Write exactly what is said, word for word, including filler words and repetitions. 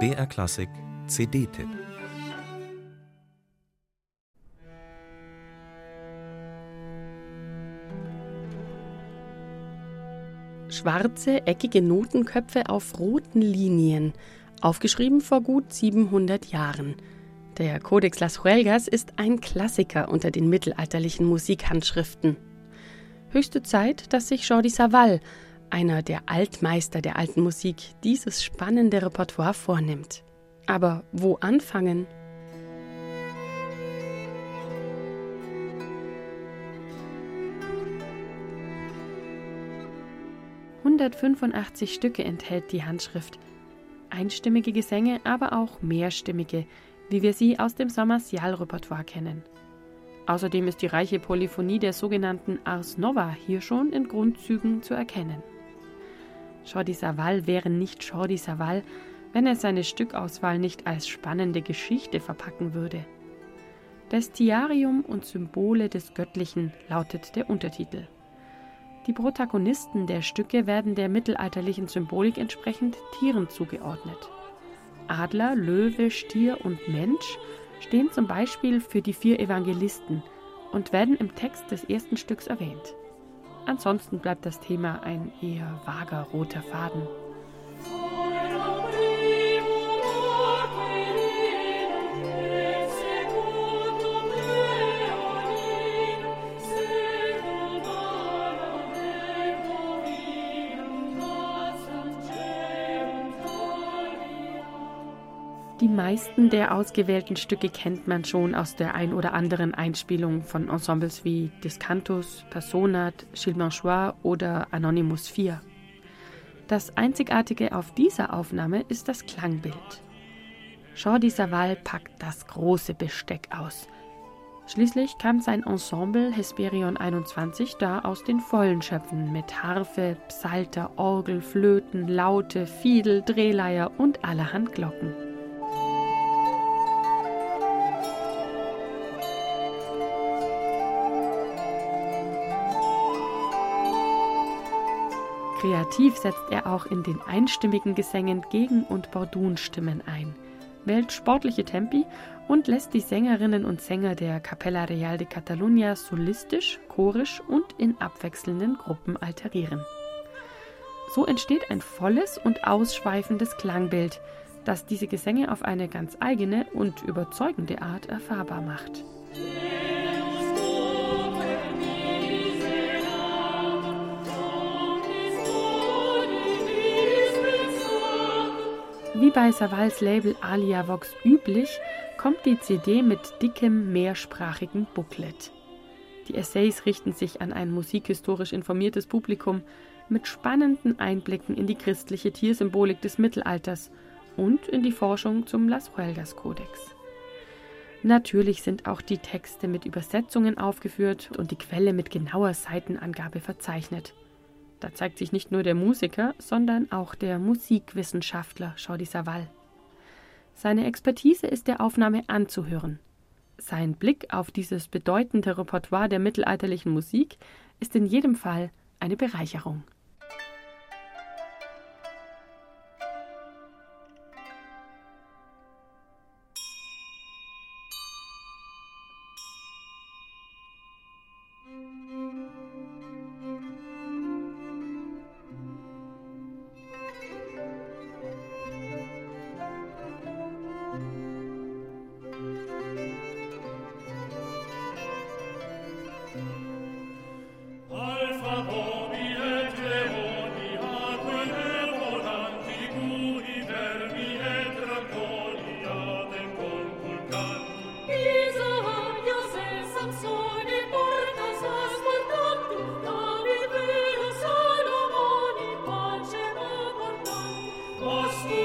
B R Klassik C D-Tipp. Schwarze, eckige Notenköpfe auf roten Linien, aufgeschrieben vor gut siebenhundert Jahren. Der Codex Las Huelgas ist ein Klassiker unter den mittelalterlichen Musikhandschriften. Höchste Zeit, dass sich Jordi Savall, einer der Altmeister der alten Musik, dieses spannende Repertoire vornimmt. Aber wo anfangen? hundertfünfundachtzig Stücke enthält die Handschrift. Einstimmige Gesänge, aber auch mehrstimmige, wie wir sie aus dem Saint-Martial-Repertoire kennen. Außerdem ist die reiche Polyphonie der sogenannten Ars Nova hier schon in Grundzügen zu erkennen. Jordi Savall wäre nicht Jordi Savall, wenn er seine Stückauswahl nicht als spannende Geschichte verpacken würde. Bestiarium und Symbole des Göttlichen lautet der Untertitel. Die Protagonisten der Stücke werden der mittelalterlichen Symbolik entsprechend Tieren zugeordnet. Adler, Löwe, Stier und Mensch stehen zum Beispiel für die vier Evangelisten und werden im Text des ersten Stücks erwähnt. Ansonsten bleibt das Thema ein eher vager roter Faden. Die meisten der ausgewählten Stücke kennt man schon aus der ein oder anderen Einspielung von Ensembles wie Discantus, Personat, Chilmanchois oder Anonymous vier. Das Einzigartige auf dieser Aufnahme ist das Klangbild. Jordi Savall packt das große Besteck aus. Schließlich kann sein Ensemble Hesperion einundzwanzig da aus den Vollen schöpfen mit Harfe, Psalter, Orgel, Flöten, Laute, Fiedel, Drehleier und allerhand Glocken. Kreativ setzt er auch in den einstimmigen Gesängen Gegen- und Bordunstimmen ein, wählt sportliche Tempi und lässt die Sängerinnen und Sänger der Capella Real de Catalunya solistisch, chorisch und in abwechselnden Gruppen alterieren. So entsteht ein volles und ausschweifendes Klangbild, das diese Gesänge auf eine ganz eigene und überzeugende Art erfahrbar macht. Wie bei Savalls Label Alia Vox üblich, kommt die C D mit dickem, mehrsprachigem Booklet. Die Essays richten sich an ein musikhistorisch informiertes Publikum mit spannenden Einblicken in die christliche Tiersymbolik des Mittelalters und in die Forschung zum Las Huelgas Codex. Natürlich sind auch die Texte mit Übersetzungen aufgeführt und die Quelle mit genauer Seitenangabe verzeichnet. Da zeigt sich nicht nur der Musiker, sondern auch der Musikwissenschaftler Jordi Savall. Seine Expertise ist der Aufnahme anzuhören. Sein Blick auf dieses bedeutende Repertoire der mittelalterlichen Musik ist in jedem Fall eine Bereicherung. Let's go.